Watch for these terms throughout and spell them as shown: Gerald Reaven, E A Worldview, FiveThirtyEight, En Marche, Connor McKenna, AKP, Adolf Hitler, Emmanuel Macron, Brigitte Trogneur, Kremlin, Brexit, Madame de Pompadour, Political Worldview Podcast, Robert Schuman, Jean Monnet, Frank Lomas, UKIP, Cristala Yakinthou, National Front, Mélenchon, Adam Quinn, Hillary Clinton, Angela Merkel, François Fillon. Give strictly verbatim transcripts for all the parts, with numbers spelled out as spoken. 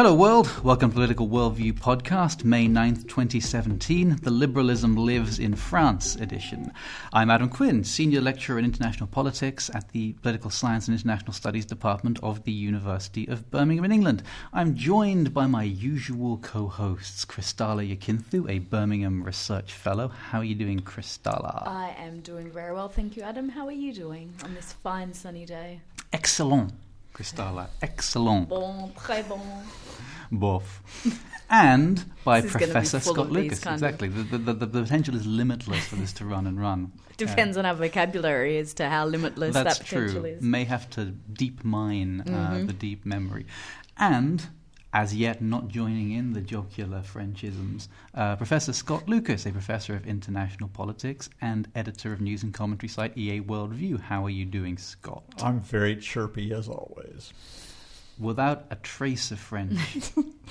Hello world, welcome to Political Worldview Podcast, May ninth, twenty seventeen, the Liberalism Lives in France edition. I'm Adam Quinn, Senior Lecturer in International Politics at the Political Science and International Studies Department of the University of Birmingham in England. I'm joined by my usual co-hosts, Cristala Yakinthou, a Birmingham Research Fellow. How are you doing, Cristala? I am doing very well, thank you, Adam. How are you doing on this fine sunny day? Excellent. Cristala, excellent. Bon, très bon. Bof. And by Professor Scott Lucas. Exactly. The, the, the, the potential is limitless for this to run and run. Depends uh, on our vocabulary as to how limitless that potential is. That's true. May have to deep mine uh, mm-hmm. the deep memory. And, as yet not joining in the jocular Frenchisms, uh, Professor Scott Lucas, a professor of international politics and editor of news and commentary site E A Worldview. How are you doing, Scott? I'm very chirpy, as always. Without a trace of French.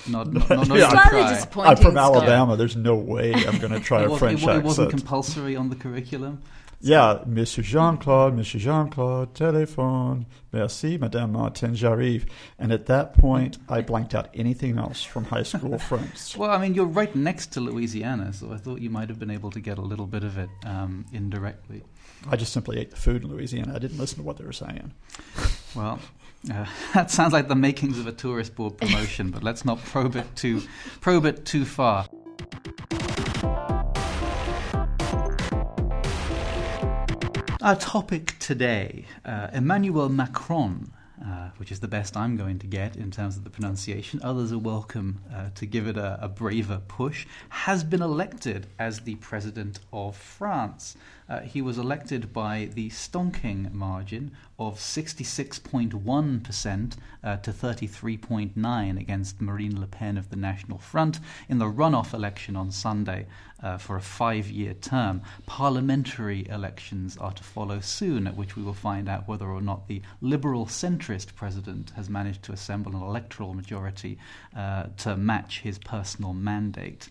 Not, not, not, not yeah, try. I'm from Scott. Alabama. There's no way I'm going to try a French it accent. It wasn't compulsory on the curriculum. Yeah, Monsieur Jean-Claude, Monsieur Jean-Claude, téléphone, merci, Madame Martin, j'arrive. And at that point, I blanked out anything else from high school French. Well, I mean, you're right next to Louisiana, so I thought you might have been able to get a little bit of it um, indirectly. I just simply ate the food in Louisiana. I didn't listen to what they were saying. Well, uh, that sounds like the makings of a tourist board promotion, but let's not probe it too, probe it too far. Our topic today, uh, Emmanuel Macron, uh, which is the best I'm going to get in terms of the pronunciation. Others are welcome uh, to give it a, a braver push, has been elected as the president of France. Uh, he was elected by the stonking margin of sixty-six point one percent uh, to thirty-three point nine percent against Marine Le Pen of the National Front in the runoff election on Sunday. Uh, for a five-year term. Parliamentary elections are to follow soon, at which we will find out whether or not the liberal centrist president has managed to assemble an electoral majority uh, to match his personal mandate.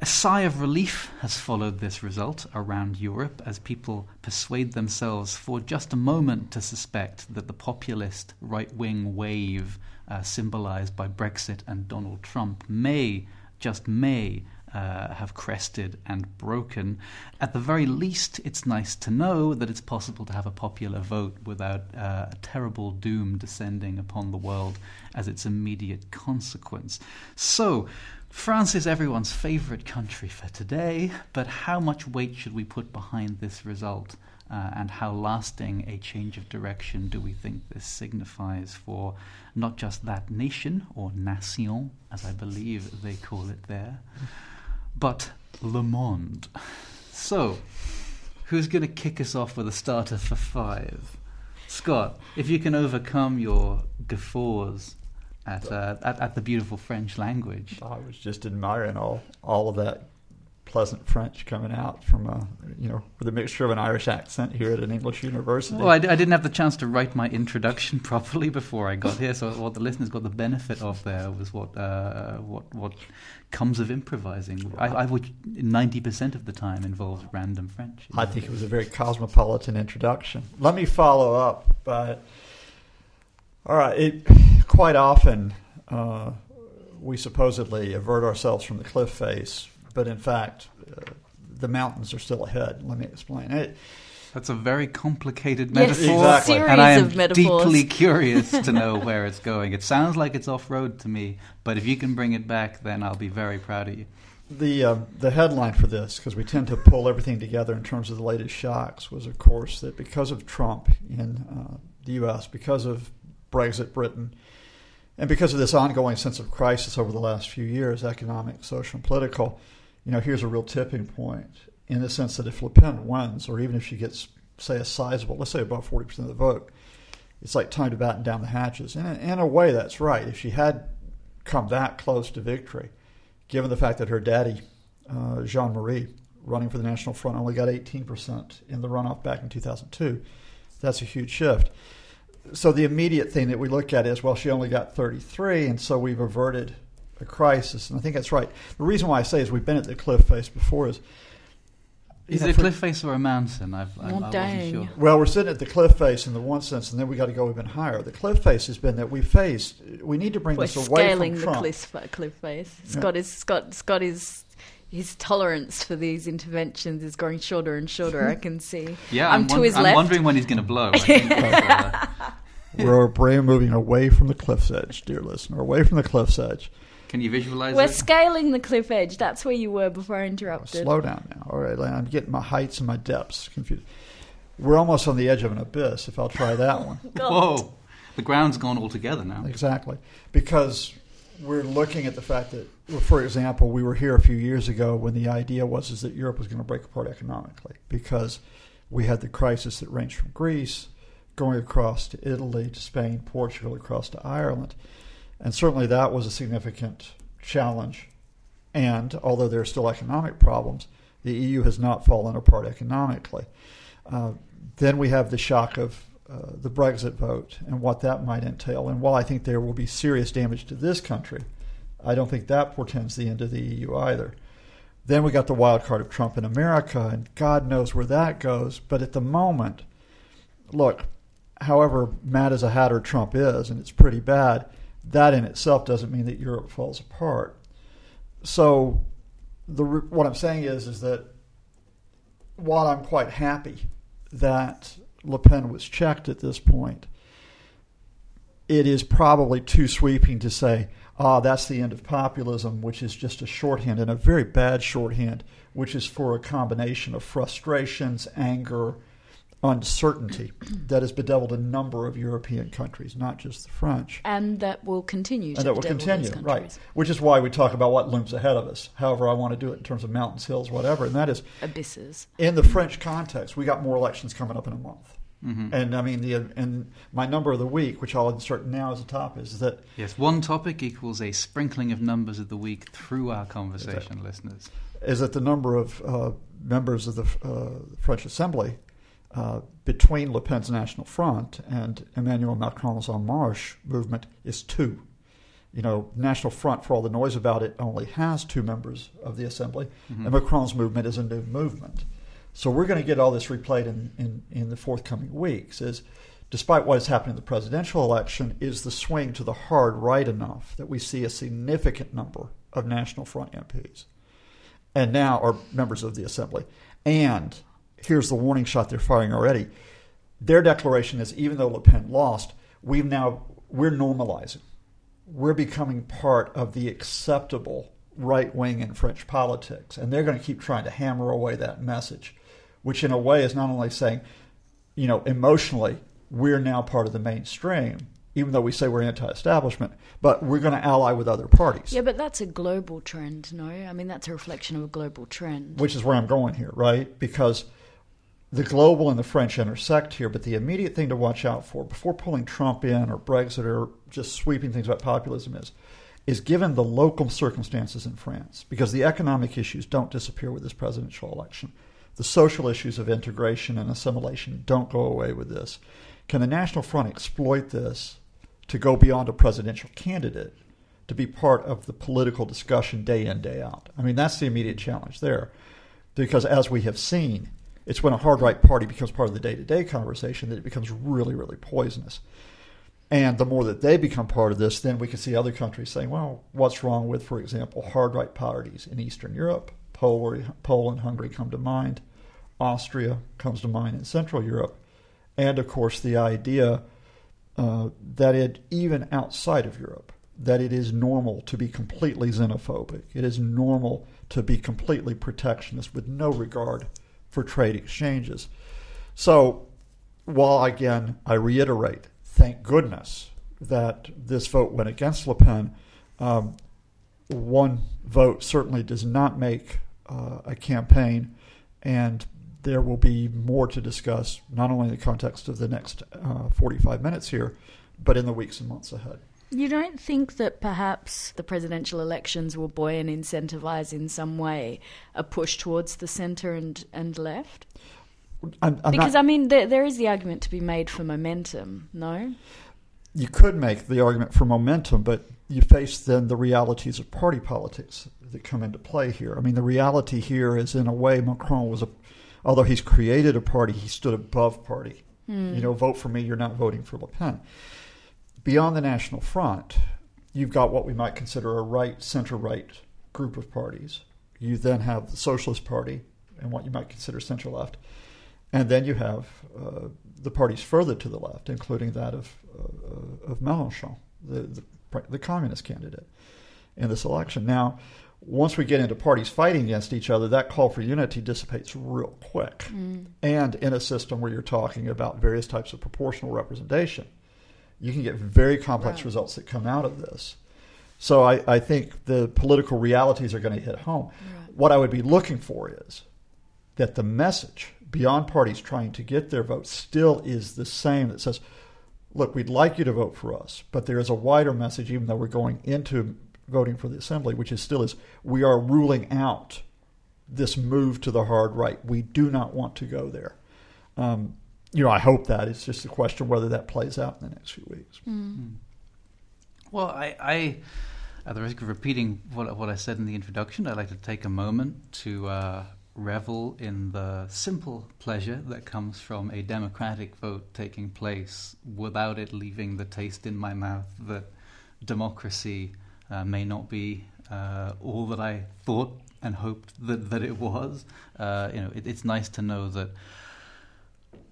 A sigh of relief has followed this result around Europe as people persuade themselves for just a moment to suspect that the populist right-wing wave uh, symbolised by Brexit and Donald Trump may just may uh, have crested and broken. At the very least, it's nice to know that it's possible to have a popular vote without uh, a terrible doom descending upon the world as its immediate consequence. So, France is everyone's favourite country for today, but how much weight should we put behind this result? Uh, and how lasting a change of direction do we think this signifies for not just that nation, or nation, as I believe they call it there, but le monde. So, who's going to kick us off with a starter for five? Scott, if you can overcome your guffaws at uh, at, at the beautiful French language. I was just admiring all, all of that pleasant French coming out from a, you know, with a mixture of an Irish accent here at an English university. Well, I, d- I didn't have the chance to write my introduction properly before I got here, so what the listeners got the benefit of there was what uh, what what comes of improvising. I, I would ninety percent of the time involves random French. I know? think it was a very cosmopolitan introduction. Let me follow up, but all right, it, quite often uh, we supposedly avert ourselves from the cliff face. But in fact, uh, the mountains are still ahead. Let me explain it. That's a very complicated metaphor. Yes, exactly. Series and I am of metaphors. Deeply curious to know where it's going. It sounds like it's off-road to me, but if you can bring it back, then I'll be very proud of you. The, uh, the headline for this, because we tend to pull everything together in terms of the latest shocks, was, of course, that because of Trump in uh, the U S, because of Brexit Britain, and because of this ongoing sense of crisis over the last few years, economic, social, and political, you know, here's a real tipping point in the sense that if Le Pen wins, or even if she gets, say, a sizable, let's say about forty percent of the vote, it's like time to batten down the hatches. And in a way, that's right. If she had come that close to victory, given the fact that her daddy, uh, Jean-Marie, running for the National Front, only got eighteen percent in the runoff back in two thousand two, that's a huge shift. So the immediate thing that we look at is, well, she only got thirty-three, and so we've averted a crisis, and I think that's right. The reason why I say is we've been at the cliff face before is Is it a cliff face or a mountain? I've, I, I wasn't sure. Well, we're sitting at the cliff face in the one sense, and then we got to go even higher. The cliff face has been that we faced. We need to bring we're this away from the Trump. Cliff, cliff face. Scott yeah. is Scott. Scott is. His tolerance for these interventions is growing shorter and shorter, I can see. Yeah, I'm, I'm, won- I'm wondering when he's going to blow. I think uh, we're, we're moving away from the cliff's edge, dear listener, away from the cliff's edge. Can you visualize We're it? Scaling the cliff edge. That's where you were before I interrupted. Oh, slow down now. All right, I'm getting my heights and my depths confused. We're almost on the edge of an abyss, if I'll try that one. Whoa, the ground's gone altogether now. Exactly, because we're looking at the fact that, for example, we were here a few years ago when the idea was is that Europe was going to break apart economically because we had the crisis that ranged from Greece, going across to Italy, to Spain, Portugal, across to Ireland. And certainly that was a significant challenge. And although there are still economic problems, the E U has not fallen apart economically. Uh, then we have the shock of Uh, the Brexit vote and what that might entail. And while I think there will be serious damage to this country, I don't think that portends the end of the E U either. Then we got the wild card of Trump in America, and God knows where that goes. But at the moment, look, however mad as a hatter Trump is, and it's pretty bad, that in itself doesn't mean that Europe falls apart. So the, what I'm saying is, is that while I'm quite happy that Le Pen was checked at this point, it is probably too sweeping to say, ah, that's the end of populism, which is just a shorthand, and a very bad shorthand, which is for a combination of frustrations, anger, uncertainty that has bedeviled a number of European countries, not just the French. And that will continue to and that will continue, right. Which is why we talk about what looms ahead of us, however I want to do it in terms of mountains, hills, whatever, and that is abysses. In the French context, we got more elections coming up in a month. Mm-hmm. And I mean, the and my number of the week, which I'll insert now as a top, is that yes, one topic equals a sprinkling of numbers of the week through our conversation, exactly. Listeners. Is that the number of uh, members of the uh, French Assembly Uh, between Le Pen's National Front and Emmanuel Macron's En Marche movement is two. You know, National Front, for all the noise about it, only has two members of the assembly, mm-hmm. and Macron's movement is a new movement. So we're going to get all this replayed in, in, in the forthcoming weeks, is despite what has happened in the presidential election, is the swing to the hard right enough that we see a significant number of National Front M Ps and now are members of the assembly. And here's the warning shot they're firing already. Their declaration is, even though Le Pen lost, we've now, we're normalizing. We're becoming part of the acceptable right wing in French politics. And they're going to keep trying to hammer away that message, which in a way is not only saying, you know, emotionally, we're now part of the mainstream, even though we say we're anti-establishment, but we're going to ally with other parties. Yeah, but that's a global trend, no? I mean, that's a reflection of a global trend. Which is where I'm going here, right? Because the global and the French intersect here, but the immediate thing to watch out for before pulling Trump in or Brexit or just sweeping things about populism is, is given the local circumstances in France, because the economic issues don't disappear with this presidential election. The social issues of integration and assimilation don't go away with this. Can the National Front exploit this to go beyond a presidential candidate to be part of the political discussion day in, day out? I mean, that's the immediate challenge there, because as we have seen, it's when a hard right party becomes part of the day-to-day conversation that it becomes really, really poisonous. And the more that they become part of this, then we can see other countries saying, well, what's wrong with, for example, hard right parties in Eastern Europe? Poland, Hungary come to mind. Austria comes to mind in Central Europe. And, of course, the idea uh, that it, even outside of Europe, that it is normal to be completely xenophobic. It is normal to be completely protectionist with no regard for trade exchanges. So while, again, I reiterate, thank goodness that this vote went against Le Pen, um, one vote certainly does not make uh, a campaign, and there will be more to discuss, not only in the context of the next uh, forty-five minutes here, but in the weeks and months ahead. You don't think that perhaps the presidential elections will buoy and incentivize in some way a push towards the centre and, and left? I'm, I'm because, not, I mean, there, there is the argument to be made for momentum, no? You could make the argument for momentum, but you face then the realities of party politics that come into play here. I mean, the reality here is, in a way, Macron was a although he's created a party, he stood above party. Mm. You know, vote for me, you're not voting for Le Pen. Beyond the National Front, you've got what we might consider a right, center-right group of parties. You then have the Socialist Party and what you might consider center-left. And then you have uh, the parties further to the left, including that of uh, of Mélenchon, the, the the communist candidate in this election. Now, once we get into parties fighting against each other, that call for unity dissipates real quick. Mm. And in a system where you're talking about various types of proportional representation, you can get very complex wow. results that come out of this. So I, I think the political realities are going to hit home. Right. What I would be looking for is that the message beyond parties trying to get their votes still is the same, that says, look, we'd like you to vote for us, but there is a wider message, even though we're going into voting for the assembly, which is still is we are ruling out this move to the hard right. We do not want to go there. Um, you know, I hope that. It's just a question whether that plays out in the next few weeks. Mm. Well, I, I, at the risk of repeating what, what I said in the introduction, I'd like to take a moment to uh, revel in the simple pleasure that comes from a democratic vote taking place without it leaving the taste in my mouth that democracy uh, may not be uh, all that I thought and hoped that, that it was. Uh, you know, it, it's nice to know that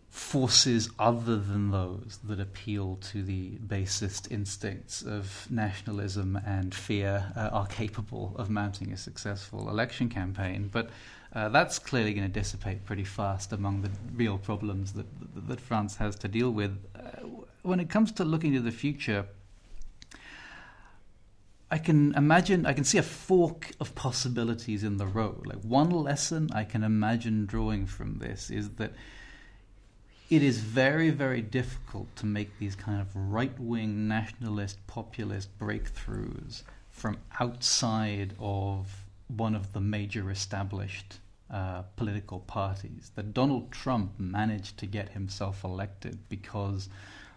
forces other than those that appeal to the basest instincts of nationalism and fear uh, are capable of mounting a successful election campaign. But uh, that's clearly going to dissipate pretty fast among the real problems that, that, that France has to deal with. Uh, when it comes to looking to the future, I can imagine, I can see a fork of possibilities in the road. Like, one lesson I can imagine drawing from this is that it is very, very difficult to make these kind of right-wing, nationalist, populist breakthroughs from outside of one of the major established uh, political parties. That Donald Trump managed to get himself elected because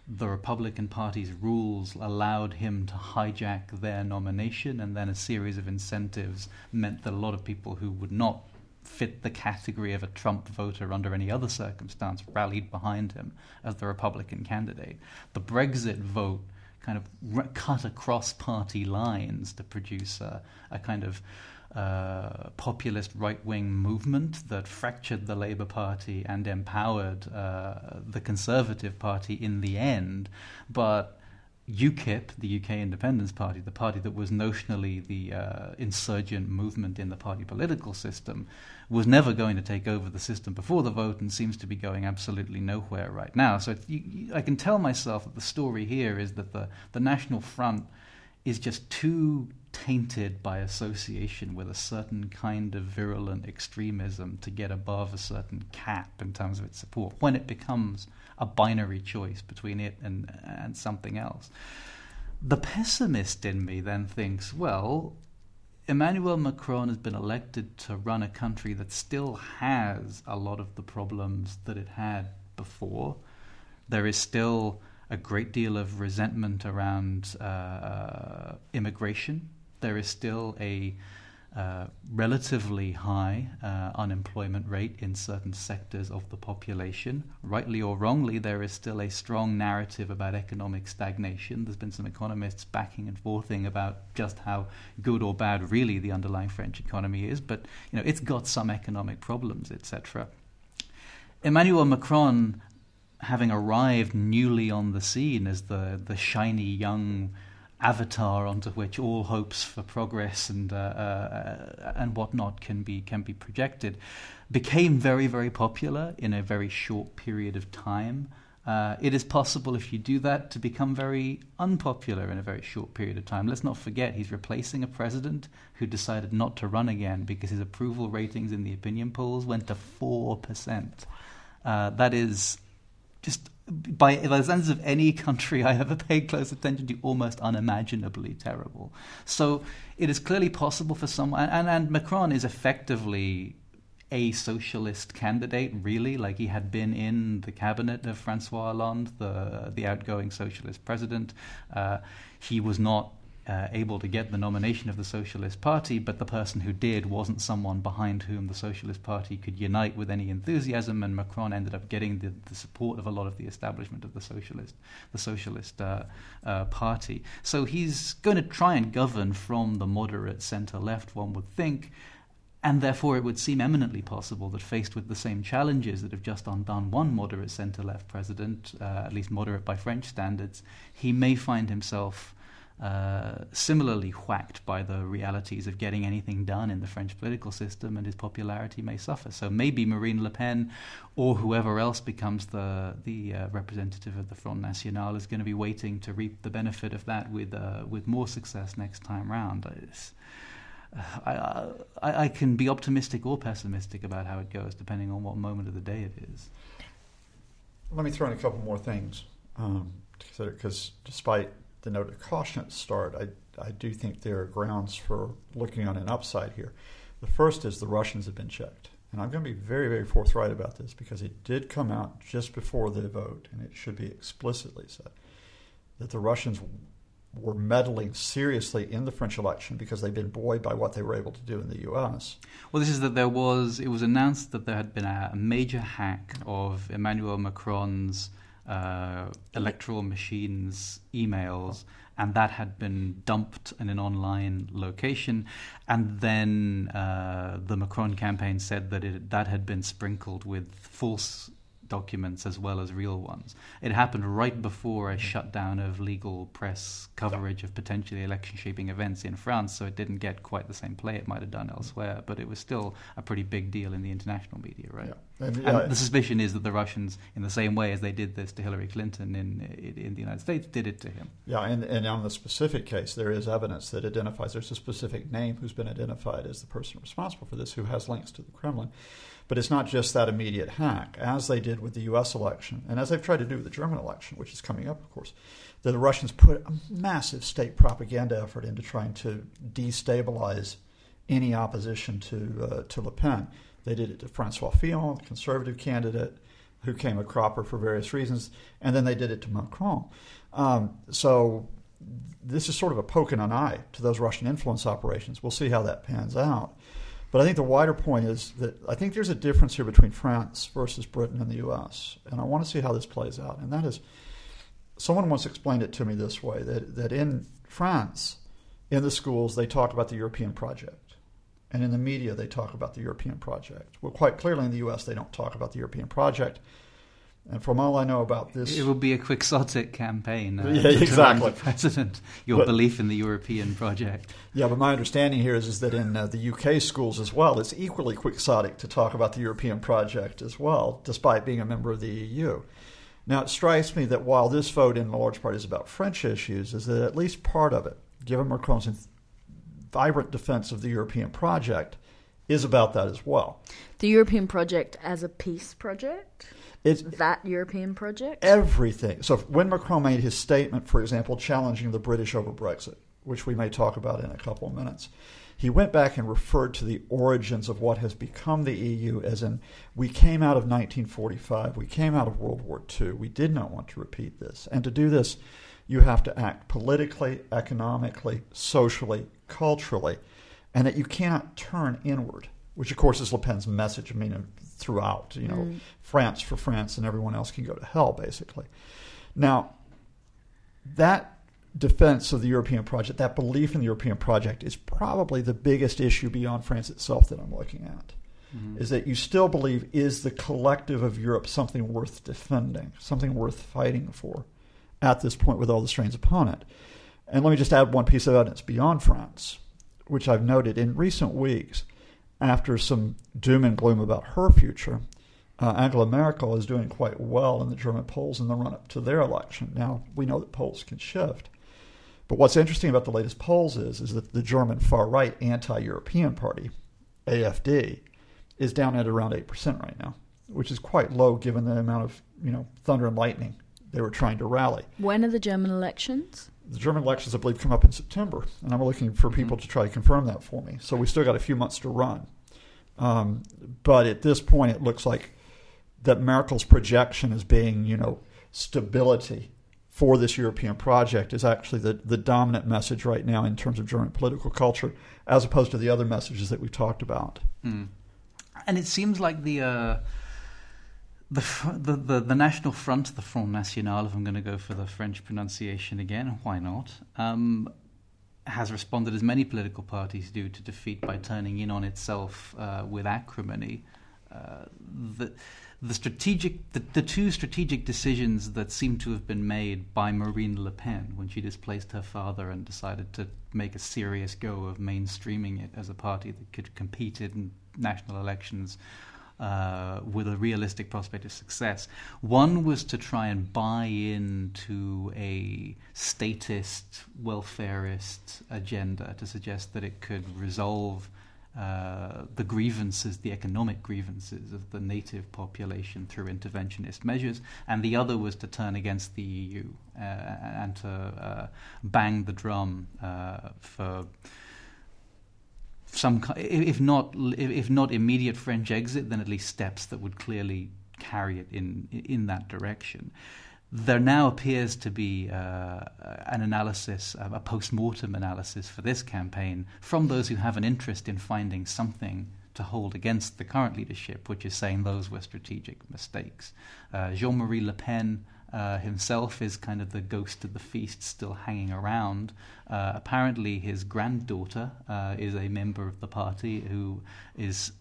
the Republican Party's rules allowed him to hijack their nomination, and then a series of incentives meant that a lot of people who would not fit the category of a Trump voter under any other circumstance rallied behind him as the Republican candidate. The Brexit vote kind of re- cut across party lines to produce a, a kind of uh, populist right-wing movement that fractured the Labour Party and empowered uh, the Conservative Party in the end. But U KIP, the U K Independence Party, the party that was notionally the uh, insurgent movement in the party political system, was never going to take over the system before the vote and seems to be going absolutely nowhere right now. So you, you, I can tell myself that the story here is that the, the National Front is just too tainted by association with a certain kind of virulent extremism to get above a certain cap in terms of its support when it becomes a binary choice between it and and something else. The pessimist in me then thinks, well, Emmanuel Macron has been elected to run a country that still has a lot of the problems that it had before. There is still a great deal of resentment around uh, immigration. There is still a uh, relatively high uh, unemployment rate in certain sectors of the population. Rightly or wrongly, there is still a strong narrative about economic stagnation. There's been some economists backing and forthing about just how good or bad really the underlying French economy is, but you know, it's got some economic problems, et cetera. Emmanuel Macron, having arrived newly on the scene as the, the shiny young avatar onto which all hopes for progress and uh, uh, and whatnot can be can be projected, became very, very popular in a very short period of time. Uh, it is possible, if you do that, to become very unpopular in a very short period of time. Let's not forget he's replacing a president who decided not to run again because his approval ratings in the opinion polls went to four percent. Uh, that is just by the sense of any country I ever paid close attention to, almost unimaginably terrible. So it is clearly possible for someone, and, and Macron is effectively a socialist candidate, really. Like, he had been in the cabinet of François Hollande, the the outgoing socialist president. Uh, he was not uh, able to get the nomination of the Socialist Party, but the person who did wasn't someone behind whom the Socialist Party could unite with any enthusiasm, and Macron ended up getting the, the support of a lot of the establishment of the Socialist, the Socialist uh, uh, Party. So he's going to try and govern from the moderate centre-left, one would think, and therefore it would seem eminently possible that faced with the same challenges that have just undone one moderate centre-left president, uh, at least moderate by French standards, he may find himself uh, similarly whacked by the realities of getting anything done in the French political system, and his popularity may suffer. So maybe Marine Le Pen or whoever else becomes the the uh, representative of the Front National is going to be waiting to reap the benefit of that with, uh, with more success next time round. It's, I, I, I can be optimistic or pessimistic about how it goes, depending on what moment of the day it is. Let me throw in a couple more things um, to consider, because despite the note of caution at the start, I, I do think there are grounds for looking on an upside here. The first is the Russians have been checked. And I'm going to be very, very forthright about this, because it did come out just before the vote, and it should be explicitly said, that the Russians were meddling seriously in the French election because they've been buoyed by what they were able to do in the U S. Well, this is that there was, it was announced that there had been a major hack of Emmanuel Macron's uh, electoral machine's emails, and that had been dumped in an online location. And then uh, the Macron campaign said that it, that had been sprinkled with false documents as well as real ones. It happened right before a shutdown of legal press coverage of potentially election-shaping events in France, so it didn't get quite the same play it might have done elsewhere, but it was still a pretty big deal in the international media, right? Yeah. And, yeah, and the suspicion is that the Russians, in the same way as they did this to Hillary Clinton in in the United States, did it to him. Yeah, and, and on the specific case, there is evidence that identifies, there's a specific name who's been identified as the person responsible for this, who has links to the Kremlin. But it's not just that immediate hack, as they did with the U S election, and as they've tried to do with the German election, which is coming up, of course, that the Russians put a massive state propaganda effort into trying to destabilize any opposition to uh, to Le Pen. They did it to François Fillon, the conservative candidate, who came a cropper for various reasons, and then they did it to Macron. Um, so this is sort of a poke in an eye to those Russian influence operations. We'll see how that pans out. But I think the wider point is that I think there's a difference here between France versus Britain and the U S, and I want to see how this plays out. And that is, someone once explained it to me this way, that, that in France, in the schools, they talk about the European project, and in the media, they talk about the European project. Well, quite clearly in the U S, they don't talk about the European project. And from all I know about this, it will be a quixotic campaign. Uh, yeah, exactly. President, your but, belief in the European project. Yeah, but my understanding here is, is that in uh, the U K schools as well, it's equally quixotic to talk about the European project as well, despite being a member of the E U. Now, it strikes me that while this vote in large part is about French issues, is that at least part of it, given Macron's vibrant defense of the European project, is about that as well. The European project as a peace project? It's that European project? Everything. So when Macron made his statement, for example, challenging the British over Brexit, which we may talk about in a couple of minutes, he went back and referred to the origins of what has become the E U, as in, we came out of nineteen forty-five, we came out of World War Two, we did not want to repeat this. And to do this, you have to act politically, economically, socially, culturally, and that you cannot turn inward, which, of course, is Le Pen's message, I mean, throughout, you know, mm. France for France and everyone else can go to hell, basically. Now, that defense of the European project, that belief in the European project, is probably the biggest issue beyond France itself that I'm looking at, mm. is that you still believe, is the collective of Europe something worth defending, something worth fighting for at this point with all the strains upon it? And let me just add one piece of evidence beyond France, which I've noted in recent weeks. After some doom and gloom about her future, uh, Angela Merkel is doing quite well in the German polls in the run-up to their election. Now, we know that polls can shift. But what's interesting about the latest polls is, is that the German far-right anti-European party, A F D, is down at around eight percent right now, which is quite low given the amount of, you know, thunder and lightning they were trying to rally. When are the German elections? The German elections, I believe, come up in September, and I'm looking for people mm-hmm. to try to confirm that for me. So we still got a few months to run. Um, but at this point, it looks like that Merkel's projection is being, you know, stability for this European project is actually the, the dominant message right now in terms of German political culture, as opposed to the other messages that we've talked about. Mm. And it seems like the, uh, the, the the the National Front, the Front National, if I'm going to go for the French pronunciation again, why not, um, has responded, as many political parties do, to defeat by turning in on itself uh, with acrimony. Uh, the the strategic the, the two strategic decisions that seem to have been made by Marine Le Pen when she displaced her father and decided to make a serious go of mainstreaming it as a party that could compete in national elections uh, with a realistic prospect of success. One was to try and buy into a statist, welfarist agenda to suggest that it could resolve Uh, the grievances, the economic grievances of the native population through interventionist measures, and the other was to turn against the E U uh, and to uh, bang the drum uh, for some, if not if not immediate French exit, then at least steps that would clearly carry it in in that direction. There now appears to be uh, an analysis, a post-mortem analysis for this campaign from those who have an interest in finding something to hold against the current leadership, which is saying those were strategic mistakes. Uh, Jean-Marie Le Pen uh, himself is kind of the ghost of the feast still hanging around. Uh, apparently his granddaughter uh, is a member of the party who is,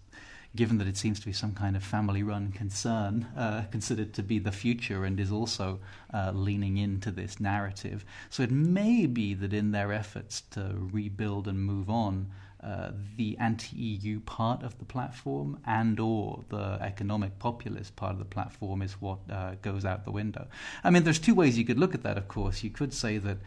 given that it seems to be some kind of family-run concern, uh, considered to be the future, and is also uh, leaning into this narrative. So it may be that in their efforts to rebuild and move on, uh, the anti-E U part of the platform and or the economic populist part of the platform is what uh, goes out the window. I mean, there's two ways you could look at that, of course. You could say that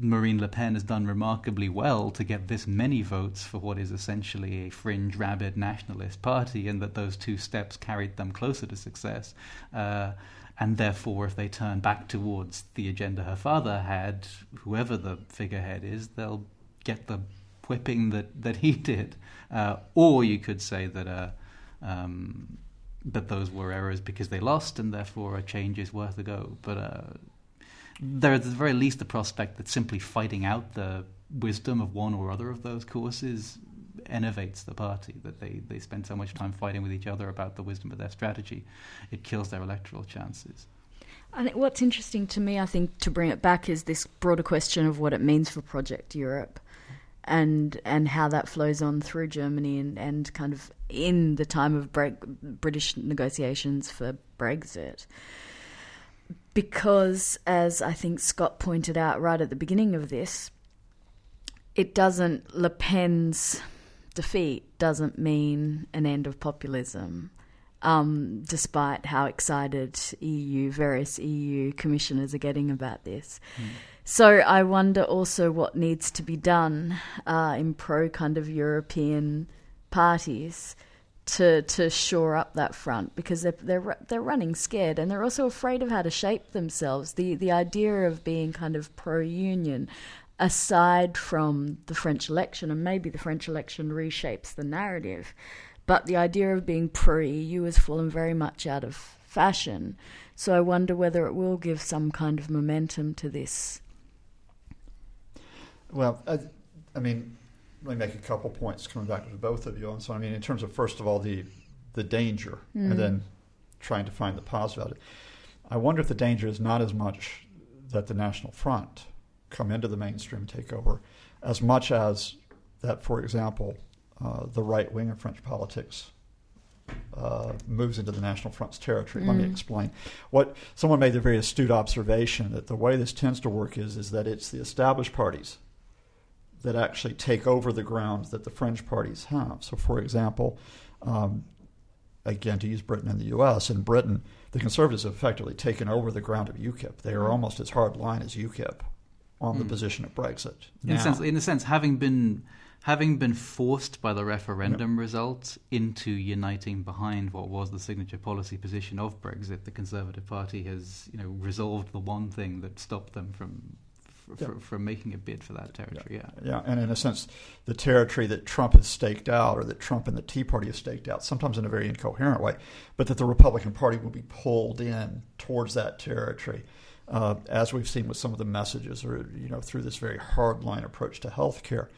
Marine Le Pen has done remarkably well to get this many votes for what is essentially a fringe, rabid nationalist party, and that those two steps carried them closer to success. Uh, and therefore, if they turn back towards the agenda her father had, whoever the figurehead is, they'll get the whipping that, that he did. Uh, or you could say that uh, um, that those were errors because they lost, and therefore a change is worth a go. But Uh, there is at the very least the prospect that simply fighting out the wisdom of one or other of those courses enervates the party, that they, they spend so much time fighting with each other about the wisdom of their strategy, it kills their electoral chances. And what's interesting to me, I think, to bring it back, is this broader question of what it means for Project Europe and and how that flows on through Germany and, and kind of in the time of break, British negotiations for Brexit. Because, as I think Scott pointed out right at the beginning of this, it doesn't, Le Pen's defeat doesn't mean an end of populism, um, despite how excited E U, various E U commissioners are getting about this. Mm. So I wonder also what needs to be done uh, in pro kind of European parties to to shore up that front, because they're, they're they're running scared, and they're also afraid of how to shape themselves. The the idea of being kind of pro-union, aside from the French election, and maybe the French election reshapes the narrative, but the idea of being pro-E U has fallen very much out of fashion. So I wonder whether it will give some kind of momentum to this. Well, I, I mean... Let me make a couple points coming back to both of you. And so, I mean, in terms of, first of all, the the danger mm. and then trying to find the positive out of it. I wonder if the danger is not as much that the National Front come into the mainstream takeover as much as that, for example, uh, the right wing of French politics uh, moves into the National Front's territory. Mm. Let me explain. What someone made the very astute observation that the way this tends to work is is that it's the established parties that actually take over the ground that the fringe parties have. So, for example, um, again, to use Britain and the U S, in Britain, the Conservatives have effectively taken over the ground of UKIP. They are almost as hard line as UKIP on mm. the position of Brexit. In a, sense, in a sense, having been having been forced by the referendum yep. results into uniting behind what was the signature policy position of Brexit, the Conservative Party has, you know, resolved the one thing that stopped them from From yeah. for making a bid for that territory, yeah. yeah. Yeah, and in a sense, the territory that Trump has staked out, or that Trump and the Tea Party have staked out, sometimes in a very incoherent way, but that the Republican Party will be pulled in towards that territory uh, as we've seen with some of the messages, or you know, through this very hardline approach to healthcare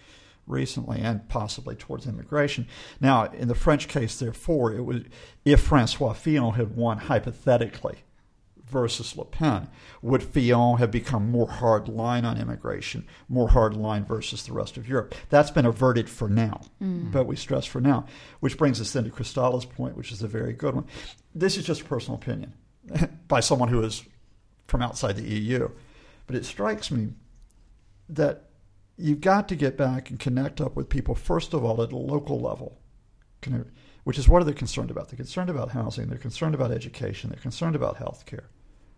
recently, and possibly towards immigration. Now, in the French case, therefore, it was if François Fillon had won hypothetically versus Le Pen, would Fillon have become more hard line on immigration, more hard line versus the rest of Europe? That's been averted for now, mm. but we stress for now, which brings us then to Cristala's point, which is a very good one. This is just a personal opinion by someone who is from outside the E U, but it strikes me that you've got to get back and connect up with people, first of all, at a local level, which is what are they concerned about? They're concerned about housing. They're concerned about education. They're concerned about health care.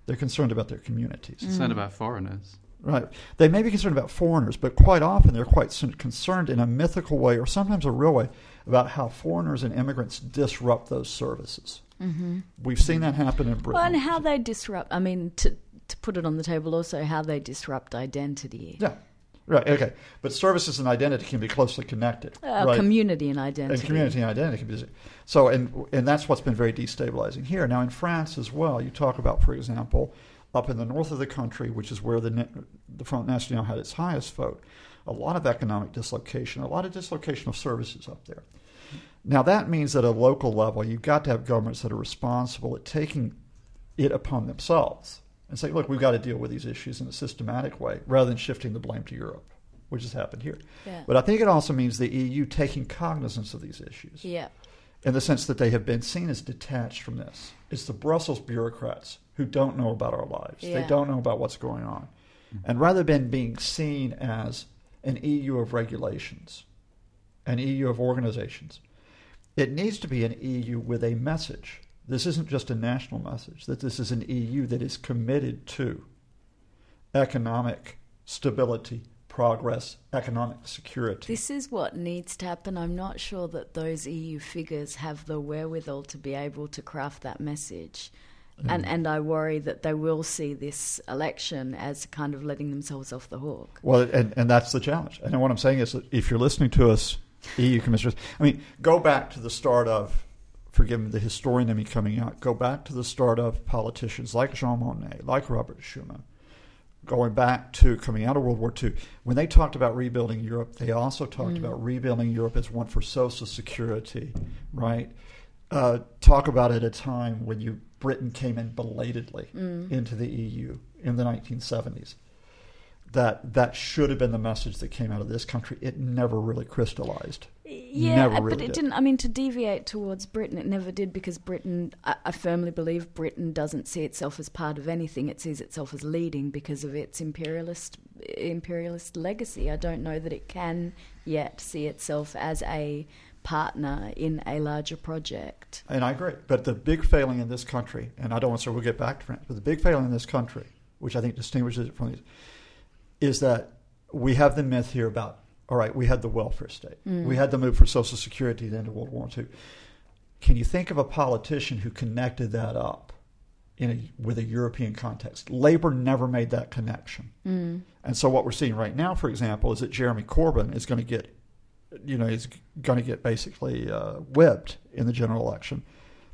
They're concerned about their communities. It's not about foreigners. Right. They may be concerned about foreigners, but quite often they're quite concerned in a mythical way, or sometimes a real way, about how foreigners and immigrants disrupt those services. Mm-hmm. We've seen that happen in Britain. Well, and how they disrupt, I mean, to, to put it on the table also, how they disrupt identity. Yeah. Right, okay. But services and identity can be closely connected. Uh, right? Community and identity. And community and identity can be. So, and, and that's what's been very destabilizing here. Now, in France as well, you talk about, for example, up in the north of the country, which is where the the Front National had its highest vote, a lot of economic dislocation, a lot of dislocation of services up there. Now, that means at a local level, you've got to have governments that are responsible at taking it upon themselves and say, look, we've got to deal with these issues in a systematic way rather than shifting the blame to Europe, which has happened here. Yeah. But I think it also means the E U taking cognizance of these issues, yeah, in the sense that they have been seen as detached from this. It's the Brussels bureaucrats who don't know about our lives. Yeah. They don't know about what's going on. Mm-hmm. And rather than being seen as an E U of regulations, an E U of organizations, it needs to be an E U with a message. This isn't just a national message, that this is an E U that is committed to economic stability, progress, economic security. This is what needs to happen. I'm not sure that those E U figures have the wherewithal to be able to craft that message. Mm. And and I worry that they will see this election as kind of letting themselves off the hook. Well, and, and that's the challenge. And what I'm saying is that if you're listening to us, E U commissioners, I mean, go back to the start of... forgive me, the historian in me coming out, go back to the start of politicians like Jean Monnet, like Robert Schuman, going back to coming out of World War Two. When they talked about rebuilding Europe, they also talked mm. about rebuilding Europe as one for social security, right? Uh, talk about at a time when you Britain came in belatedly mm. into the E U in the nineteen seventies. That that should have been the message that came out of this country. It never really crystallized. Yeah, never really but it did. didn't. I mean, to deviate towards Britain, it never did, because Britain, I, I firmly believe Britain doesn't see itself as part of anything. It sees itself as leading because of its imperialist imperialist legacy. I don't know that it can yet see itself as a partner in a larger project. And I agree. But the big failing in this country, and I don't want to say we'll get back to France, but the big failing in this country, which I think distinguishes it from these, is that we have the myth here about, all right, we had the welfare state. Mm. We had the move for Social Security at the end of World War Two. Can you think of a politician who connected that up in a, with a European context? Labor never made that connection. Mm. And so what we're seeing right now, for example, is that Jeremy Corbyn is going to get, you know, is going to get basically uh, whipped in the general election,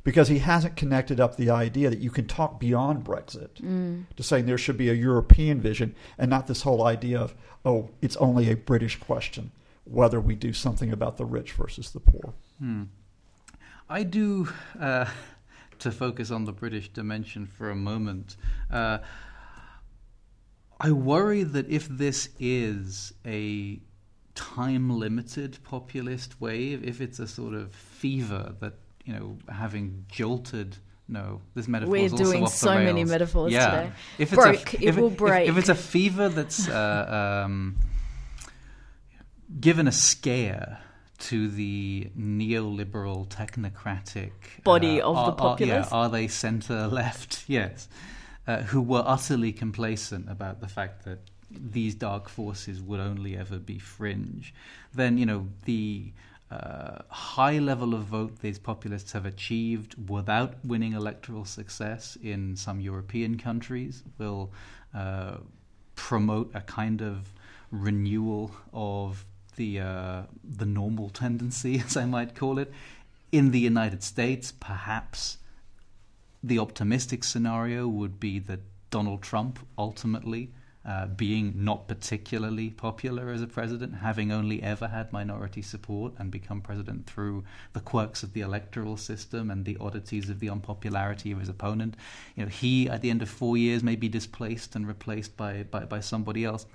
because he hasn't connected up the idea that you can talk beyond Brexit mm. to saying there should be a European vision, and not this whole idea of, oh, it's only a British question, whether we do something about the rich versus the poor. Hmm. I do, uh, to focus on the British dimension for a moment, uh, I worry that if this is a time-limited populist wave, if it's a sort of fever that, you know, having jolted, no, this metaphor We're is also doing off the so rails. Many metaphors yeah. today. If it's Broke, a, if, it will if, break. If, if it's a fever that's uh, um, given a scare to the neoliberal, technocratic... Body uh, of are, the populace. Are, yeah, are they centre-left? Yes. Uh, who were utterly complacent about the fact that these dark forces would only ever be fringe. Then, you know, the... Uh, high level of vote these populists have achieved without winning electoral success in some European countries will uh, promote a kind of renewal of the uh, the normal tendency, as I might call it. In the United States, perhaps the optimistic scenario would be that Donald Trump ultimately uh, being not particularly popular as a president, having only ever had minority support and become president through the quirks of the electoral system and the oddities of the unpopularity of his opponent. You know, he, at the end of four years, may be displaced and replaced by, by, by somebody else.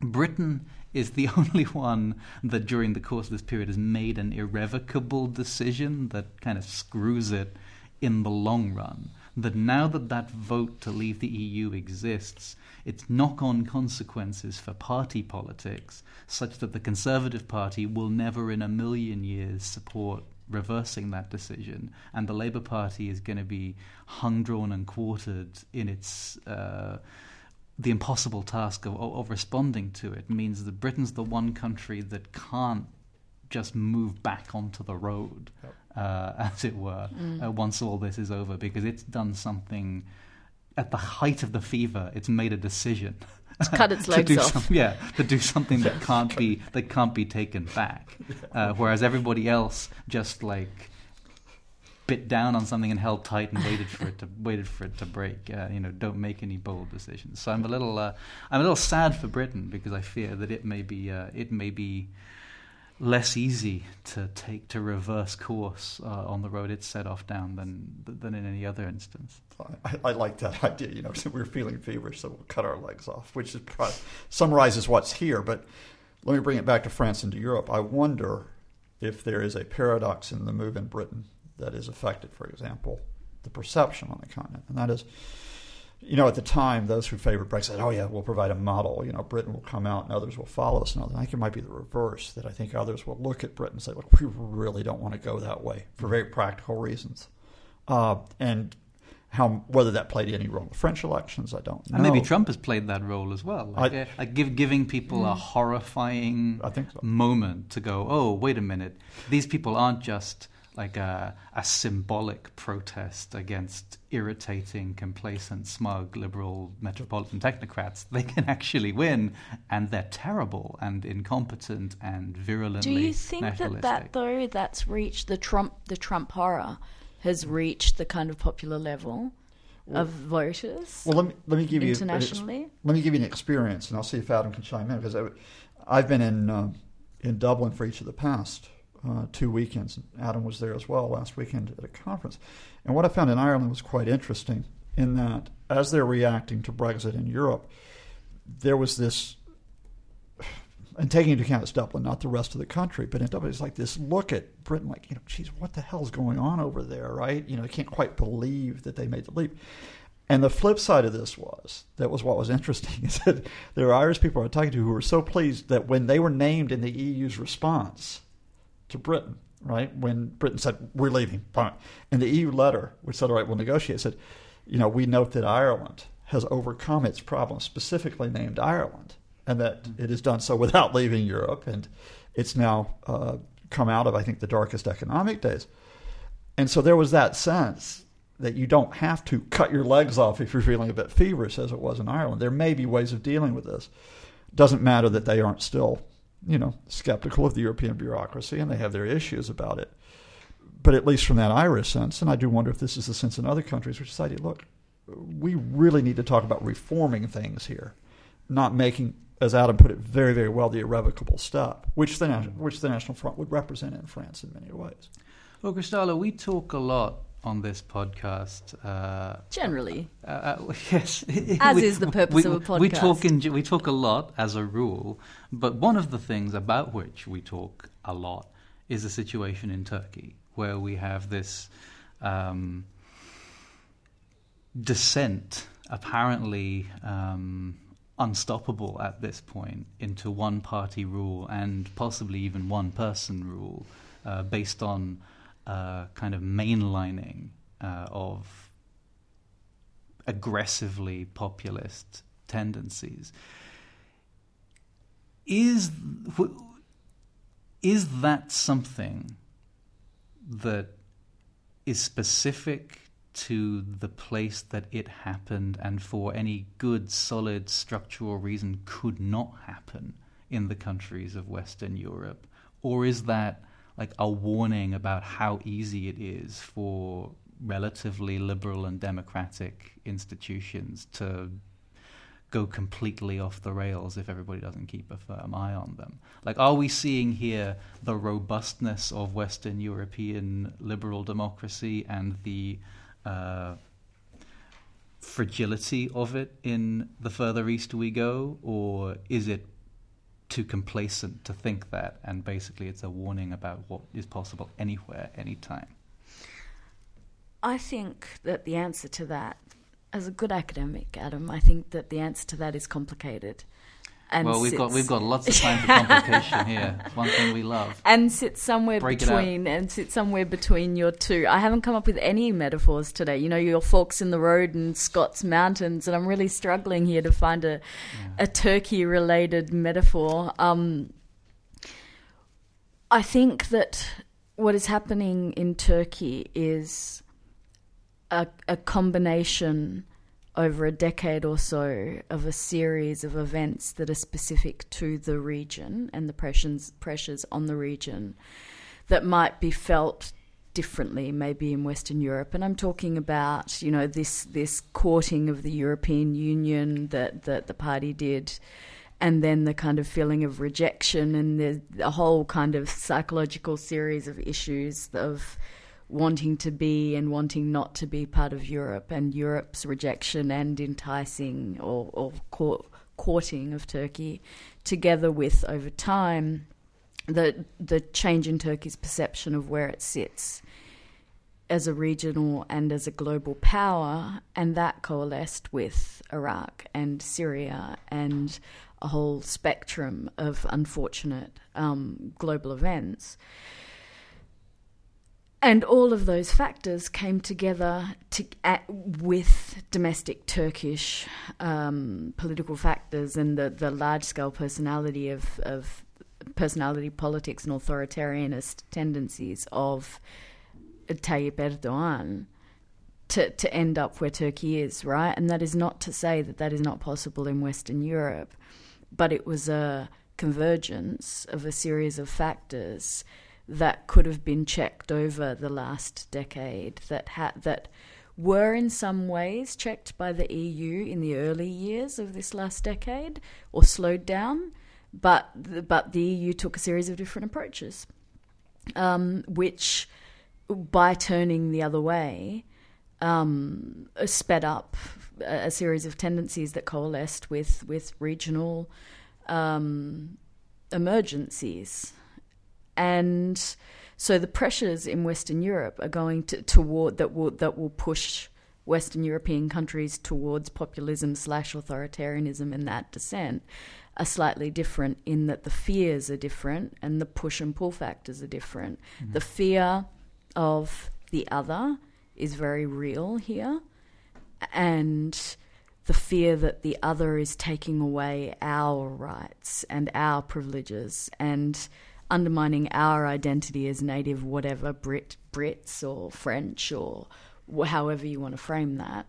Britain is the only one that during the course of this period has made an irrevocable decision that kind of screws it in the long run. That now that that vote to leave the E U exists, its knock-on consequences for party politics, such that the Conservative Party will never in a million years support reversing that decision, and the Labour Party is going to be hung, drawn and quartered in its... Uh, the impossible task of, of responding to it. Means that Britain's the one country that can't just move back onto the road, yep. uh, as it were, mm. uh, once all this is over, because it's done something at the height of the fever. It's made a decision. It's cut its legs off. Some, yeah, to do something that can't be that can't be taken back. Uh, whereas everybody else just like bit down on something and held tight and waited for it to waited for it to break. Uh, you know, don't make any bold decisions. So I'm a little uh, I'm a little sad for Britain, because I fear that it may be uh, it may be less easy to take to reverse course uh, on the road it's set off down than than in any other instance. I, I like that idea. You know, so we're feeling feverish, so we'll cut our legs off, which is pro- summarizes what's here. But let me bring it back to France and to Europe. I wonder if there is a paradox in the move in Britain that is affected, for example, the perception on the continent. And that is, you know, at the time, those who favored Brexit said, oh, yeah, we'll provide a model. You know, Britain will come out and others will follow us. And I think it might be the reverse, that I think others will look at Britain and say, look, we really don't want to go that way for very practical reasons. Uh, and how whether that played any role in the French elections, I don't know. And maybe Trump has played that role as well. Like, I, uh, like give, giving people mm, a horrifying I think so. moment to go, oh, wait a minute, these people aren't just... like a, a symbolic protest against irritating, complacent, smug, liberal metropolitan technocrats. They can actually win, and they're terrible and incompetent and virulently nationalistic. Do you think that, that though, that's reached the Trump, the Trump horror has reached the kind of popular level well, of voters? Well, let me let me give you internationally. Let me give you an experience, and I'll see if Adam can chime in, because I, I've been in um, in Dublin for each of the past Uh, two weekends. Adam was there as well last weekend at a conference. And what I found in Ireland was quite interesting, in that as they're reacting to Brexit in Europe, there was this, and taking into account it's Dublin, not the rest of the country, but in Dublin it's like this look at Britain like, you know, geez, what the hell's going on over there, right? You know, I can't quite believe that they made the leap. And the flip side of this was, that was what was interesting, is that there were Irish people I talked to who were so pleased that when they were named in the E U's response to Britain, right, when Britain said, we're leaving, fine. And the E U letter, which said, all right, we'll negotiate, said, you know, we note that Ireland has overcome its problems, specifically named Ireland, and that mm-hmm. it has done so without leaving Europe, and it's now uh, come out of, I think, the darkest economic days. And so there was that sense that you don't have to cut your legs off if you're feeling a bit feverish, as it was in Ireland. There may be ways of dealing with this. Doesn't matter that they aren't still, you know, skeptical of the European bureaucracy, and they have their issues about it. But at least from that Irish sense, and I do wonder if this is the sense in other countries, which is, look, we really need to talk about reforming things here, not making, as Adam put it very, very well, the irrevocable step, which the, which the National Front would represent in France in many ways. Well, Cristala, we talk a lot on this podcast, uh, generally, uh, uh, yes, as we, is the purpose we, of a podcast. We talk in, we talk a lot as a rule, but one of the things about which we talk a lot is the situation in Turkey, where we have this um, descent, apparently um, unstoppable at this point, into one-party rule and possibly even one-person rule, uh, based on Uh, kind of mainlining uh, of aggressively populist tendencies. Is wh- is that something that is specific to the place that it happened, and for any good, solid, structural reason could not happen in the countries of Western Europe? Or is that like a warning about how easy it is for relatively liberal and democratic institutions to go completely off the rails if everybody doesn't keep a firm eye on them. Like, are we seeing here the robustness of Western European liberal democracy and the uh, fragility of it in the further east we go, or is it too complacent to think that, and basically it's a warning about what is possible anywhere, anytime? I think that the answer to that, as a good academic, Adam, I think that the answer to that is complicated. And well, we've got we've got lots of time for complication here. It's one thing we love. And sit somewhere Break between, and sit somewhere between your two. I haven't come up with any metaphors today. You know, your forks in the road and Scots mountains, and I'm really struggling here to find a yeah. a turkey-related metaphor. Um, I think that what is happening in Turkey is a, a combination over a decade or so of a series of events that are specific to the region and the pressures, pressures on the region that might be felt differently maybe in Western Europe. And I'm talking about, you know, this this courting of the European Union that, that the party did, and then the kind of feeling of rejection and the, the whole kind of psychological series of issues of wanting to be and wanting not to be part of Europe, and Europe's rejection and enticing or, or court, courting of Turkey, together with, over time, the the change in Turkey's perception of where it sits as a regional and as a global power, and that coalesced with Iraq and Syria and a whole spectrum of unfortunate um, global events. And all of those factors came together to, at, with domestic Turkish um, political factors and the, the large-scale personality of, of personality politics and authoritarianist tendencies of Tayyip Erdogan to, to end up where Turkey is, right? And that is not to say that that is not possible in Western Europe, but it was a convergence of a series of factors that could have been checked over the last decade, that ha- that were in some ways checked by the E U in the early years of this last decade or slowed down, but the, but the E U took a series of different approaches, um, which, by turning the other way, um, sped up a, a series of tendencies that coalesced with, with regional um, emergencies. And so the pressures in Western Europe are going to, toward that will that will push Western European countries towards populism slash authoritarianism and that descent are slightly different in that the fears are different and the push and pull factors are different. Mm-hmm. The fear of the other is very real here, and the fear that the other is taking away our rights and our privileges and undermining our identity as native whatever, Brit, Brits or French or wh- however you want to frame that,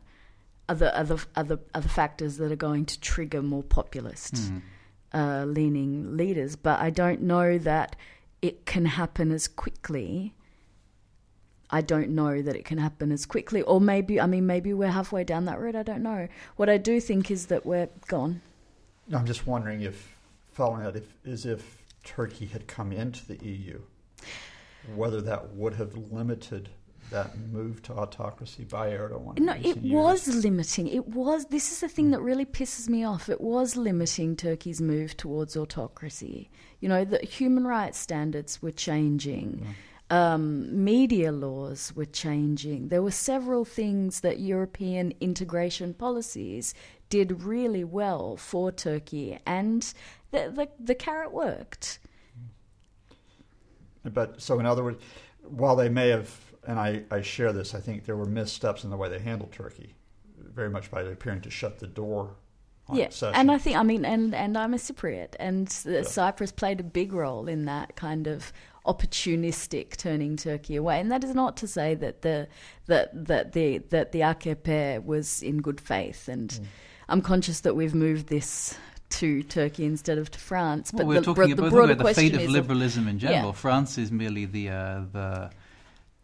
are the, are, the, are, the, are the factors that are going to trigger more populist mm. uh, leaning leaders. But I don't know that it can happen as quickly. I don't know that it can happen as quickly. Or maybe, I mean, maybe we're halfway down that road. I don't know. What I do think is that we're gone. I'm just wondering if, following that, if, is if Turkey had come into the E U, whether that would have limited that move to autocracy by Erdogan. No, it was limiting. It was. This is the thing mm. that really pisses me off. It was limiting Turkey's move towards autocracy. You know, the human rights standards were changing. Mm. Um, media laws were changing. There were several things that European integration policies did really well for Turkey, and the the, the carrot worked. But so, in other words, while they may have, and I, I share this, I think there were missteps in the way they handled Turkey, very much by appearing to shut the door. Yeah, and I think, I mean, and, and I'm a Cypriot, and yeah. Cyprus played a big role in that kind of opportunistic turning Turkey away, and that is not to say that the that that the that the A K P was in good faith. And mm. I'm conscious that we've moved this to Turkey instead of to France. But well, we're the, talking bro- about the, broader about the fate of liberalism in general. Yeah. France is merely the uh, the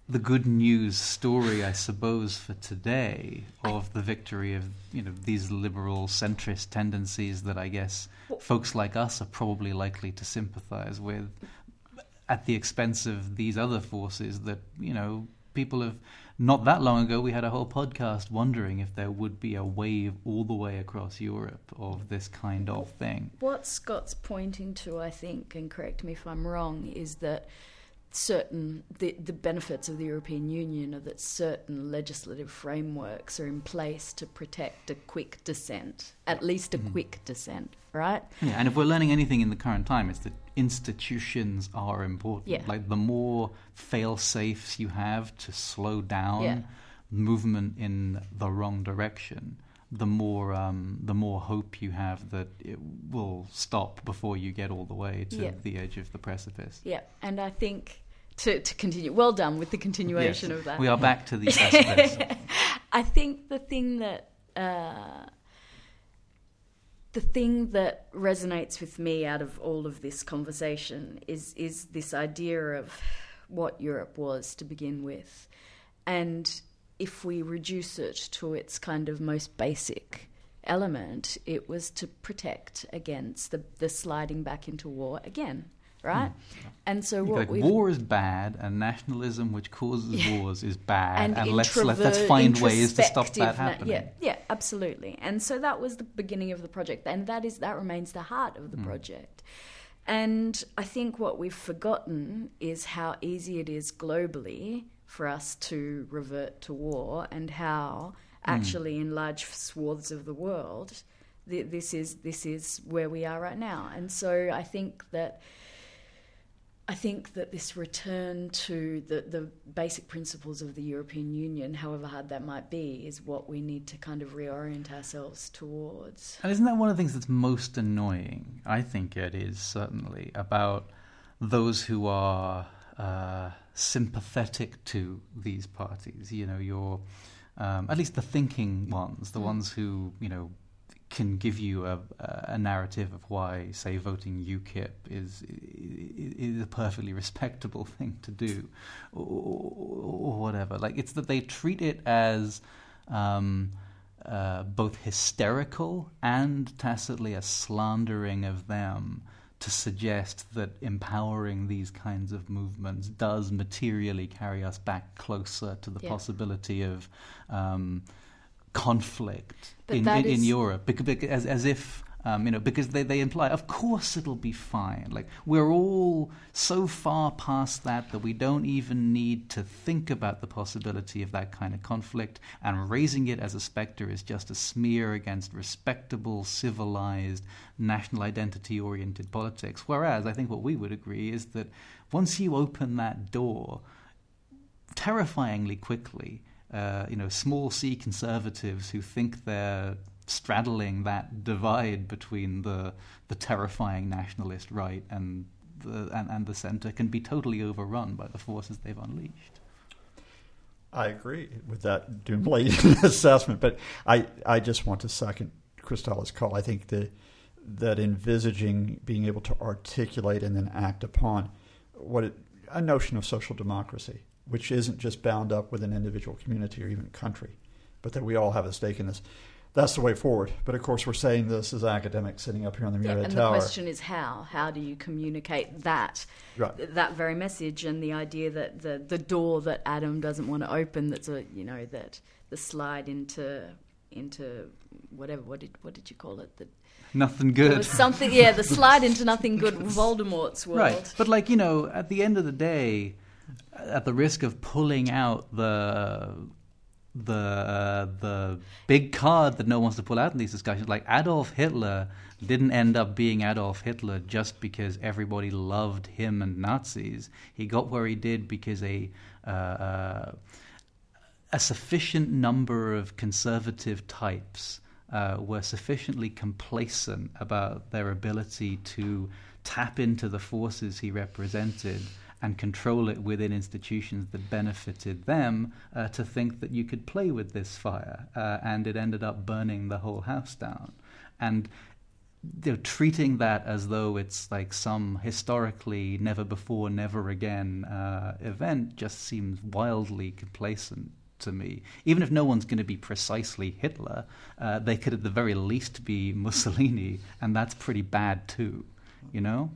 the good news story, I suppose, for today of the victory of, you know, these liberal centrist tendencies that I guess folks like us are probably likely to sympathize with, at the expense of these other forces that, you know, people have, not that long ago, we had a whole podcast wondering if there would be a wave all the way across Europe of this kind of thing. What Scott's pointing to, I think, and correct me if I'm wrong, is that certain the, the benefits of the European Union are that certain legislative frameworks are in place to protect a quick dissent, at least a mm-hmm. quick dissent, right? Yeah, and if we're learning anything in the current time, it's that institutions are important. Yeah. Like the more fail-safes you have to slow down yeah. movement in the wrong direction, the more um, the more hope you have that it will stop before you get all the way to yeah. the edge of the precipice. Yeah, and I think to, to continue, well done with the continuation yes. of that. We are back to the precipice. I think the thing that uh, the thing that resonates with me out of all of this conversation is is this idea of what Europe was to begin with, and if we reduce it to its kind of most basic element, it was to protect against the, the sliding back into war again, right? Mm. And so what like, we've... war is bad, and nationalism, which causes yeah. wars, is bad, and, and let's, let's let's find ways to stop that happening. Yeah, yeah, absolutely. And so that was the beginning of the project, and that is that remains the heart of the mm. project. And I think what we've forgotten is how easy it is globally for us to revert to war, and how actually mm. in large swaths of the world th- this is this is where we are right now. And so I think that I think that this return to the, the basic principles of the European Union, however hard that might be, is what we need to kind of reorient ourselves towards. And isn't that one of the things that's most annoying? I think it is, certainly, about those who are Uh, sympathetic to these parties, you know, your um, at least the thinking ones, the mm. ones who, you know, can give you a, a narrative of why, say, voting U KIP is is a perfectly respectable thing to do, or, or whatever. Like, it's that they treat it as um, uh, both hysterical and tacitly a slandering of them, to suggest that empowering these kinds of movements does materially carry us back closer to the yeah. possibility of um, conflict in, in, is... in Europe, because, as, as if um, you know, because they, they imply, of course, it'll be fine. Like, we're all so far past that that we don't even need to think about the possibility of that kind of conflict. And raising it as a spectre is just a smear against respectable, civilized, national identity-oriented politics. Whereas I think what we would agree is that once you open that door, terrifyingly quickly, uh, you know, small C conservatives who think they're straddling that divide between the the terrifying nationalist right and the and, and the centre can be totally overrun by the forces they've unleashed. I agree with that doomsday assessment, but I, I just want to second Cristala's call. I think the, that envisaging, being able to articulate and then act upon what it, a notion of social democracy, which isn't just bound up with an individual community or even country, but that we all have a stake in this. That's the way forward. But, of course, we're saying this as academics sitting up here on the Mirror yeah, and Tower. And the question is how. How do you communicate that right. that very message, and the idea that the, the door that Adam doesn't want to open, that's a, you know, that the slide into into whatever, what did what did you call it? The, nothing good. It was something, yeah, the slide into nothing good, Voldemort's world. Right. But, like, you know, at the end of the day, at the risk of pulling out the... the uh, the big card that no one wants to pull out in these discussions, like, Adolf Hitler didn't end up being Adolf Hitler just because everybody loved him and Nazis. He got where he did because a uh, a sufficient number of conservative types uh, were sufficiently complacent about their ability to tap into the forces he represented and control it within institutions that benefited them, uh, to think that you could play with this fire. Uh, and it ended up burning the whole house down. And they're treating that as though it's like some historically never before, never again uh, event just seems wildly complacent to me. Even if no one's going to be precisely Hitler, uh, they could at the very least be Mussolini, and that's pretty bad too, you know?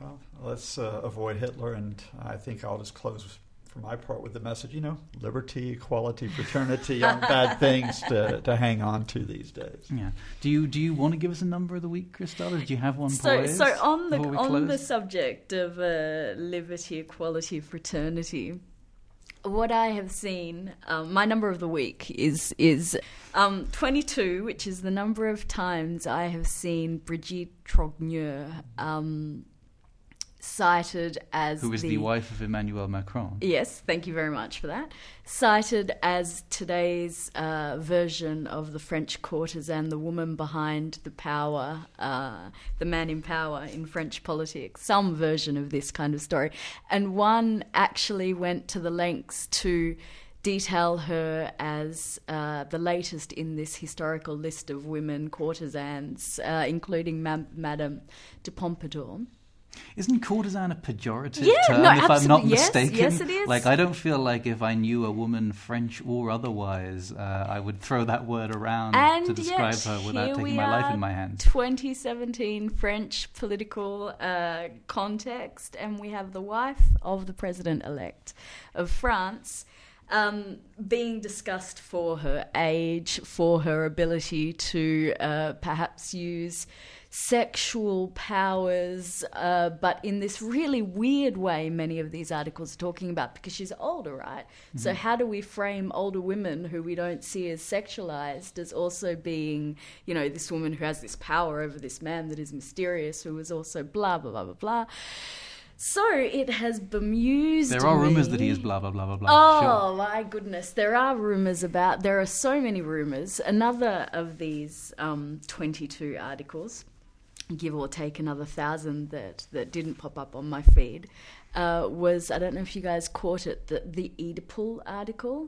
Well, let's uh, avoid Hitler, and I think I'll just close for my part with the message, you know, liberty, equality, fraternity aren't bad things to, to hang on to these days. Yeah. Do you do you want to give us a number of the week, Cristala? Do you have one? So, poised so on the on close? the subject of uh, liberty, equality, fraternity, what I have seen, um, my number of the week is is um, twenty-two, which is the number of times I have seen Brigitte Trogneur Um, cited as Who is the, the wife of Emmanuel Macron. Yes, thank you very much for that. Cited as today's uh, version of the French courtesan, the woman behind the power, uh, the man in power in French politics, some version of this kind of story. And one actually went to the lengths to detail her as uh, the latest in this historical list of women courtesans, uh, including Ma- Madame de Pompadour. Isn't courtesan a pejorative yeah, term, no, if I'm not yes, mistaken? Yes, it is. Like, I don't feel like if I knew a woman, French or otherwise, uh, I would throw that word around and to describe her without taking my life in my hands. twenty seventeen French political uh, context, and we have the wife of the president-elect of France Um, being discussed for her age, for her ability to uh, perhaps use sexual powers, uh, but in this really weird way many of these articles are talking about, because she's older, right? Mm-hmm. So how do we frame older women who we don't see as sexualized as also being, you know, this woman who has this power over this man that is mysterious, who is also blah, blah, blah, blah, blah. So it has bemused me. There are rumours that he is blah, blah, blah, blah, blah. Oh, sure. My goodness. There are rumours about... There are so many rumours. Another of these um, twenty-two articles, give or take another thousand that, that didn't pop up on my feed, uh, was, I don't know if you guys caught it, the, the Oedipal article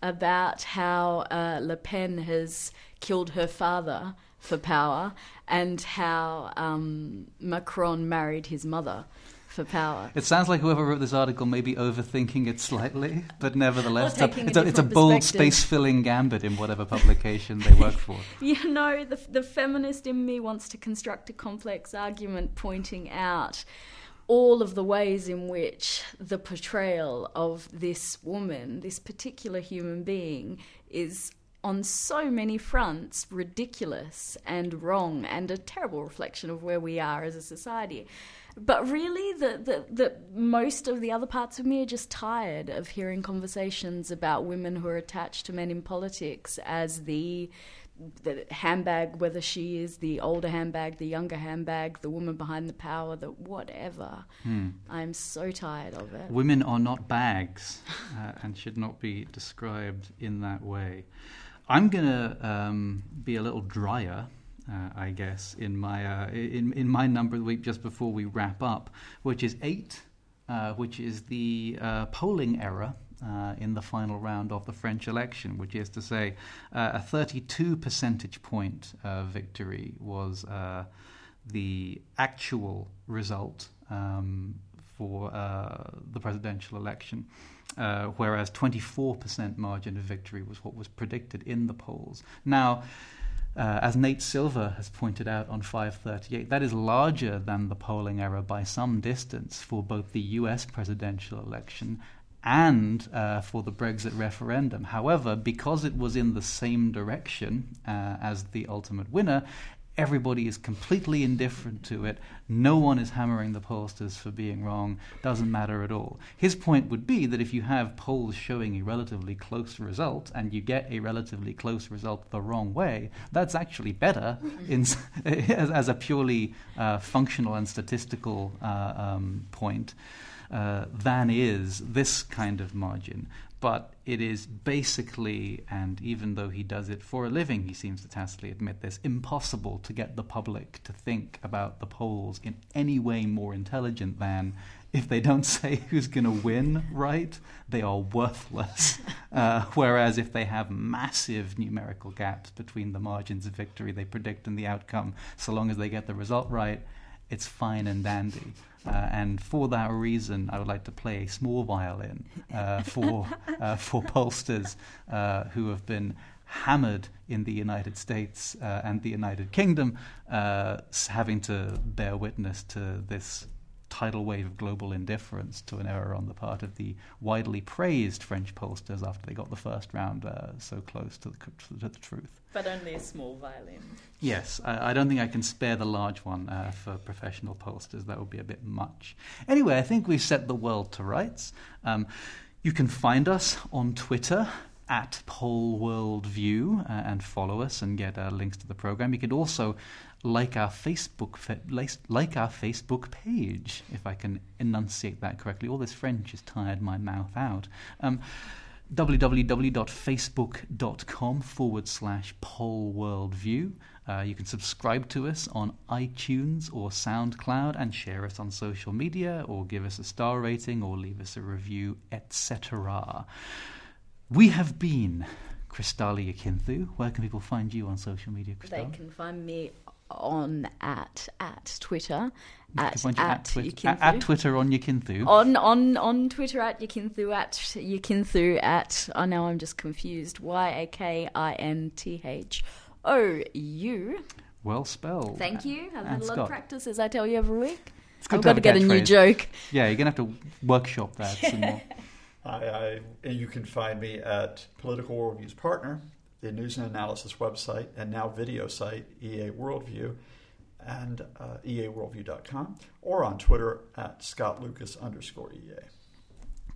about how uh, Le Pen has killed her father for power and how um, Macron married his mother for power. It sounds like whoever wrote this article may be overthinking it slightly, but nevertheless, it's a, it's a, it's a bold, space-filling gambit in whatever publication they work for. You know, the, the feminist in me wants to construct a complex argument pointing out all of the ways in which the portrayal of this woman, this particular human being, is on so many fronts ridiculous and wrong and a terrible reflection of where we are as a society. But really, the, the, the most of the other parts of me are just tired of hearing conversations about women who are attached to men in politics as the, the handbag, whether she is the older handbag, the younger handbag, the woman behind the power, the whatever. Hmm. I'm so tired of it. Women are not bags uh, and should not be described in that way. I'm going to um, be a little drier, Uh, I guess, in my uh, in in my number of the week just before we wrap up, which is eight, uh, which is the uh, polling error uh, in the final round of the French election, which is to say uh, a thirty-two percentage point uh, victory was uh, the actual result um, for uh, the presidential election. Uh, whereas twenty-four percent margin of victory was what was predicted in the polls. Now, Uh, as Nate Silver has pointed out on five thirty-eight, that is larger than the polling error by some distance for both the U S presidential election and uh, for the Brexit referendum. However, because it was in the same direction uh, as the ultimate winner, everybody is completely indifferent to it. No one is hammering the pollsters for being wrong. Doesn't matter at all. His point would be that if you have polls showing a relatively close result and you get a relatively close result the wrong way, that's actually better in, as, as a purely uh, functional and statistical uh, um, point uh, than is this kind of margin. but it is basically, and even though he does it for a living, he seems to tacitly admit this, impossible to get the public to think about the polls in any way more intelligent than if they don't say who's going to win, right, they are worthless. Uh, whereas if they have massive numerical gaps between the margins of victory they predict and the outcome, so long as they get the result right, it's fine and dandy. Uh, and for that reason, I would like to play a small violin uh, for uh, for pollsters uh, who have been hammered in the United States uh, and the United Kingdom, uh, having to bear witness to this tidal wave of global indifference to an error on the part of the widely praised French pollsters after they got the first round uh, so close to the, to the truth. But only a small violin. Yes, I, I don't think I can spare the large one uh, for professional pollsters. That would be a bit much. Anyway, I think we've set the world to rights. Um, you can find us on Twitter at Poll Worldview uh, and follow us and get uh, links to the program. You could also like our Facebook fa- like our Facebook page, if I can enunciate that correctly. All this French has tired my mouth out. Um, www.facebook.com forward slash Poll Worldview. Uh, you can subscribe to us on iTunes or SoundCloud and share us on social media or give us a star rating or leave us a review, et cetera. We have been Cristala Yakinthou. Where can people find you on social media, Cristala? They can find me on at at Twitter. At, at, at, twi- at, at Twitter on Yakinthou. On, on on Twitter at Yakinthou, at Yakinthou, at... Oh, now I'm just confused. Y A K I N T H O U. Well spelled. Thank you. I've had a lot Scott. of practice, as I tell you every week. It's good I've to got to a get a new joke. Yeah, you're going to have to workshop that some more. I, I, you can find me at Political Worldview's partner, the news and analysis website, and now video site, E A Worldview, and uh, e a worldview dot com, or on Twitter at Scott Lucas underscore E A.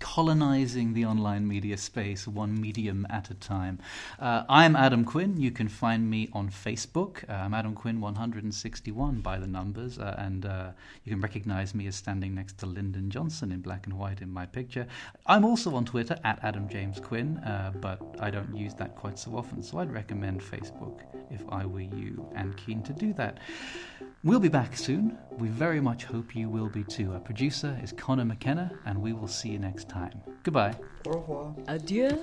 Colonizing the online media space, one medium at a time. Uh, I'm Adam Quinn. You can find me on Facebook. Uh, I'm Adam Quinn one hundred sixty-one by the numbers, uh, and uh, you can recognize me as standing next to Lyndon Johnson in black and white in my picture. I'm also on Twitter at Adam James Quinn, uh, but I don't use that quite so often, so I'd recommend Facebook if I were you and keen to do that. We'll be back soon. We very much hope you will be too. Our producer is Connor McKenna, and we will see you next time. Goodbye. Au revoir. Adieu.